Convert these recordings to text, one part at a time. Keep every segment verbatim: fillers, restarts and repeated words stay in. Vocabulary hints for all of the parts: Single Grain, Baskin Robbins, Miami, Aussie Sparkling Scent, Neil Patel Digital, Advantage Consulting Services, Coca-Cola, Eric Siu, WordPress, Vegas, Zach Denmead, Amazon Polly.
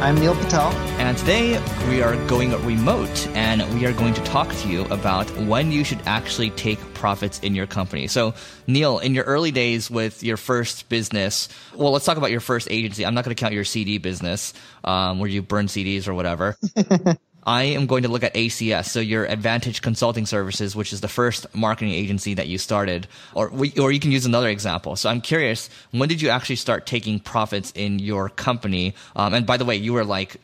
I'm Neil Patel. And today we are going remote, and we are going to talk to you about when you should actually take profits in your company. So Neil, in your early days with your first business, well, let's talk about your first agency. I'm not going to count your C D business um, where you burn C Ds or whatever. I am going to look at A C S, so your Advantage Consulting Services, which is the first marketing agency that you started, or we, or you can use another example. So I'm curious, when did you actually start taking profits in your company? Um, and by the way, you were like,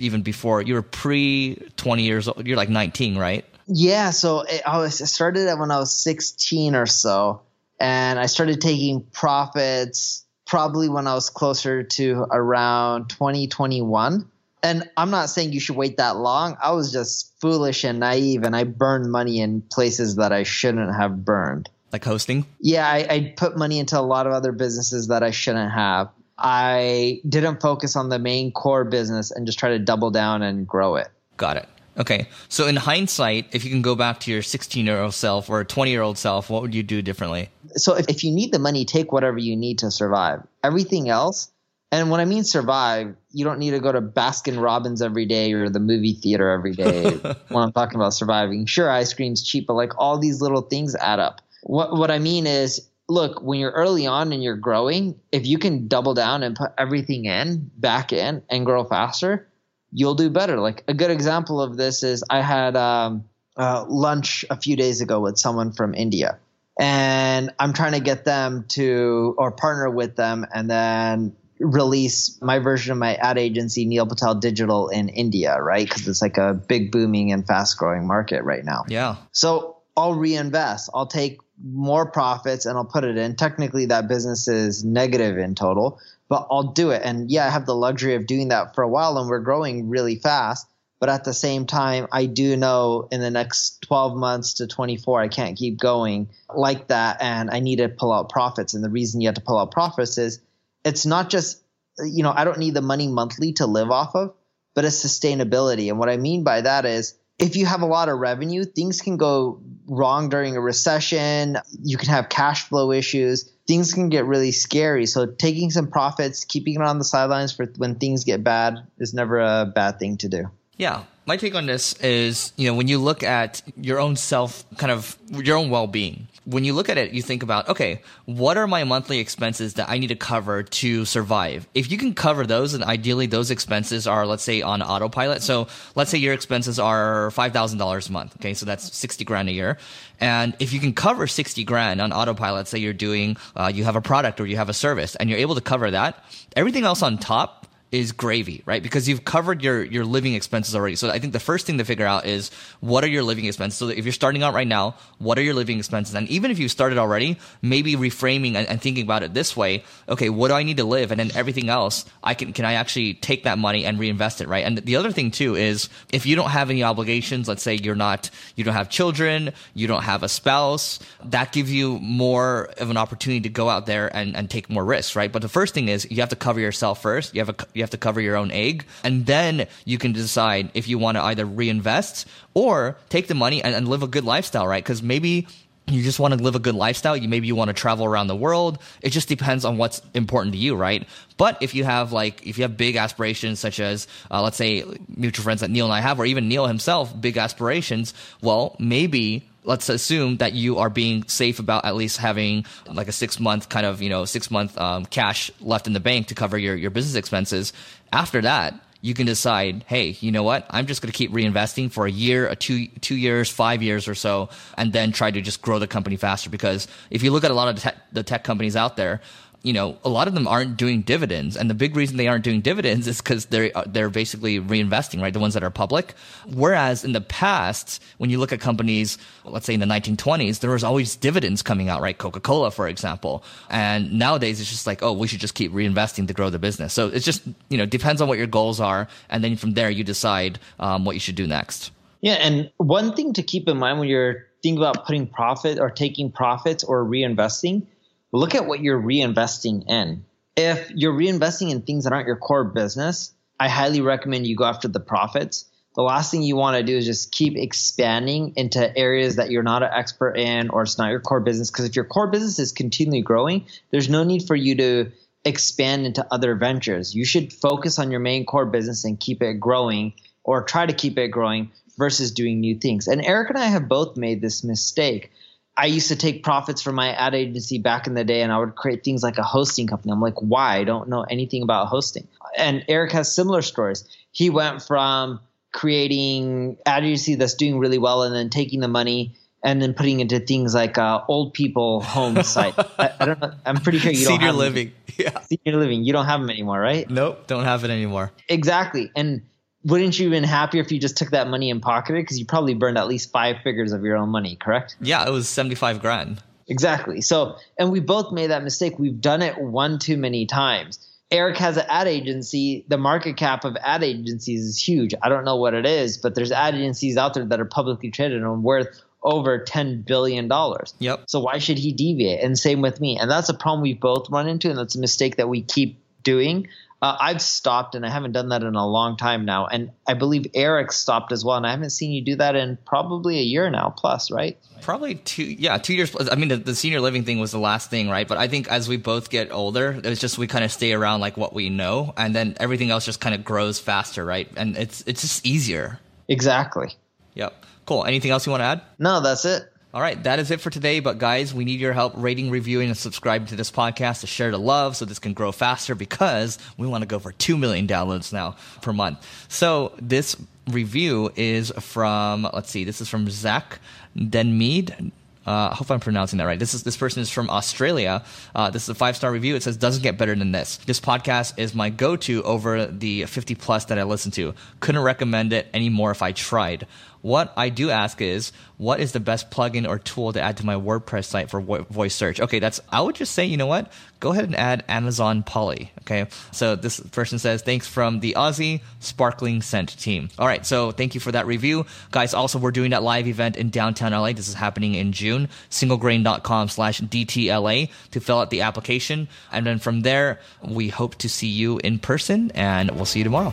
even before, you were pre twenty years old, you're like nineteen, right? Yeah, so it, I was, I started it when I was sixteen or so, and I started taking profits probably when I was closer to around twenty, twenty-one. And I'm not saying you should wait that long. I was just foolish and naive, and I burned money in places that I shouldn't have burned. Like hosting? Yeah, I, I put money into a lot of other businesses that I shouldn't have. I didn't focus on the main core business and just try to double down and grow it. Got it. Okay. So in hindsight, if you can go back to your sixteen-year-old self or twenty-year-old self, what would you do differently? So if, if you need the money, take whatever you need to survive. Everything else... And when I mean survive, you don't need to go to Baskin Robbins every day or the movie theater every day when I'm talking about surviving. Sure, ice cream's cheap, but like all these little things add up. What what I mean is, look, when you're early on and you're growing, if you can double down and put everything in, back in, and grow faster, you'll do better. Like a good example of this is I had um, uh, lunch a few days ago with someone from India. And I'm trying to get them to – or partner with them and then – release my version of my ad agency, Neil Patel Digital, in India, right? Because it's like a big booming and fast growing market right now. Yeah. So I'll reinvest. I'll take more profits and I'll put it in. Technically, that business is negative in total, but I'll do it. And yeah, I have the luxury of doing that for a while and we're growing really fast. But at the same time, I do know in the next twelve months to twenty-four, I can't keep going like that. And I need to pull out profits. And the reason you have to pull out profits is it's not just, you know, I don't need the money monthly to live off of, but it's sustainability. And what I mean by that is if you have a lot of revenue, things can go wrong during a recession. You can have cash flow issues. Things can get really scary. So taking some profits, keeping it on the sidelines for when things get bad is never a bad thing to do. Yeah. My take on this is, you know, when you look at your own self, kind of your own well-being, when you look at it, you think about, okay, what are my monthly expenses that I need to cover to survive? If you can cover those, and ideally those expenses are, let's say, on autopilot. So let's say your expenses are five thousand dollars a month. Okay. So that's sixty grand a year. And if you can cover sixty grand on autopilot, say you're doing, uh, you have a product or you have a service and you're able to cover that, everything else on top is gravy, right? Because you've covered your your living expenses already. So I think the first thing to figure out is what are your living expenses? So if you're starting out right now, what are your living expenses? And even if you started already, maybe reframing and, and thinking about it this way, okay, what do I need to live? And then everything else, I can can I actually take that money and reinvest it, right? And the other thing too is if you don't have any obligations, let's say you're not, you don't have children, you don't have a spouse, that gives you more of an opportunity to go out there and, and take more risks, right? But the first thing is you have to cover yourself first. You have a You have to cover your own egg, and then you can decide if you want to either reinvest or take the money and, and live a good lifestyle, right? Because maybe you just want to live a good lifestyle. You maybe you want to travel around the world. It just depends on what's important to you, right? But if you have like if you have big aspirations, such as uh, let's say mutual friends that Neil and I have, or even Neil himself, big aspirations. Well, maybe. Let's assume that you are being safe about at least having like a six month kind of, you know, six month um, cash left in the bank to cover your, your business expenses. After that, you can decide, hey, you know what? I'm just going to keep reinvesting for a year, a two, two years, five years or so, and then try to just grow the company faster. Because if you look at a lot of the tech, the tech companies out there, you know, a lot of them aren't doing dividends. And the big reason they aren't doing dividends is because they're, they're basically reinvesting, right? The ones that are public. Whereas in the past, when you look at companies, let's say in the nineteen twenties, there was always dividends coming out, right? Coca-Cola, for example. And nowadays it's just like, oh, we should just keep reinvesting to grow the business. So it's just, you know, depends on what your goals are. And then from there, you decide um, what you should do next. Yeah. And one thing to keep in mind when you're thinking about putting profit or taking profits or reinvesting, look at what you're reinvesting in. If you're reinvesting in things that aren't your core business, I highly recommend you go after the profits. The last thing you want to do is just keep expanding into areas that you're not an expert in or it's not your core business. Because if your core business is continually growing, there's no need for you to expand into other ventures. You should focus on your main core business and keep it growing, or try to keep it growing, versus doing new things. And Eric and I have both made this mistake. I used to take profits from my ad agency back in the day, and I would create things like a hosting company. I'm like, why? I don't know anything about hosting. And Eric has similar stories. He went from creating ad agency that's doing really well and then taking the money and then putting it into things like uh, old people home site. I, I don't know. I'm pretty sure you don't have senior living. Yeah. Senior living. You don't have them anymore, right? Nope. Don't have it anymore. Exactly. And wouldn't you have been happier if you just took that money and pocketed it? Because you probably burned at least five figures of your own money, correct? Yeah, it was seventy-five grand. Exactly. So, and we both made that mistake. We've done it one too many times. Eric has an ad agency. The market cap of ad agencies is huge. I don't know what it is, but there's ad agencies out there that are publicly traded and worth over ten billion dollars. Yep. So why should he deviate? And same with me. And that's a problem we both run into, and that's a mistake that we keep doing. Uh, I've stopped, and I haven't done that in a long time now. And I believe Eric stopped as well. And I haven't seen you do that in probably a year now plus, right? Probably two. Yeah, two years plus. I mean, the, the senior living thing was the last thing, right? But I think as we both get older, it's just we kind of stay around like what we know. And then everything else just kind of grows faster, right? And it's it's just easier. Exactly. Yep. Cool. Anything else you want to add? No, that's it. All right, that is it for today. But guys, we need your help rating, reviewing, and subscribing to this podcast to share the love so this can grow faster, because we want to go for two million downloads now per month. So this review is from, let's see, this is from Zach Denmead. Uh, I hope I'm pronouncing that right. This is this person is from Australia. Uh, this is a five-star review. It says, doesn't get better than this. This podcast is my go-to over the fifty plus that I listen to. Couldn't recommend it anymore if I tried. What I do ask is, what is the best plugin or tool to add to my WordPress site for voice search? Okay, that's, I would just say, you know what? Go ahead and add Amazon Polly, okay? So this person says, thanks from the Aussie Sparkling Scent team. All right, so thank you for that review. Guys, also, we're doing that live event in downtown L A. This is happening in June, singlegrain dot com slash D T L A to fill out the application. And then from there, we hope to see you in person, and we'll see you tomorrow.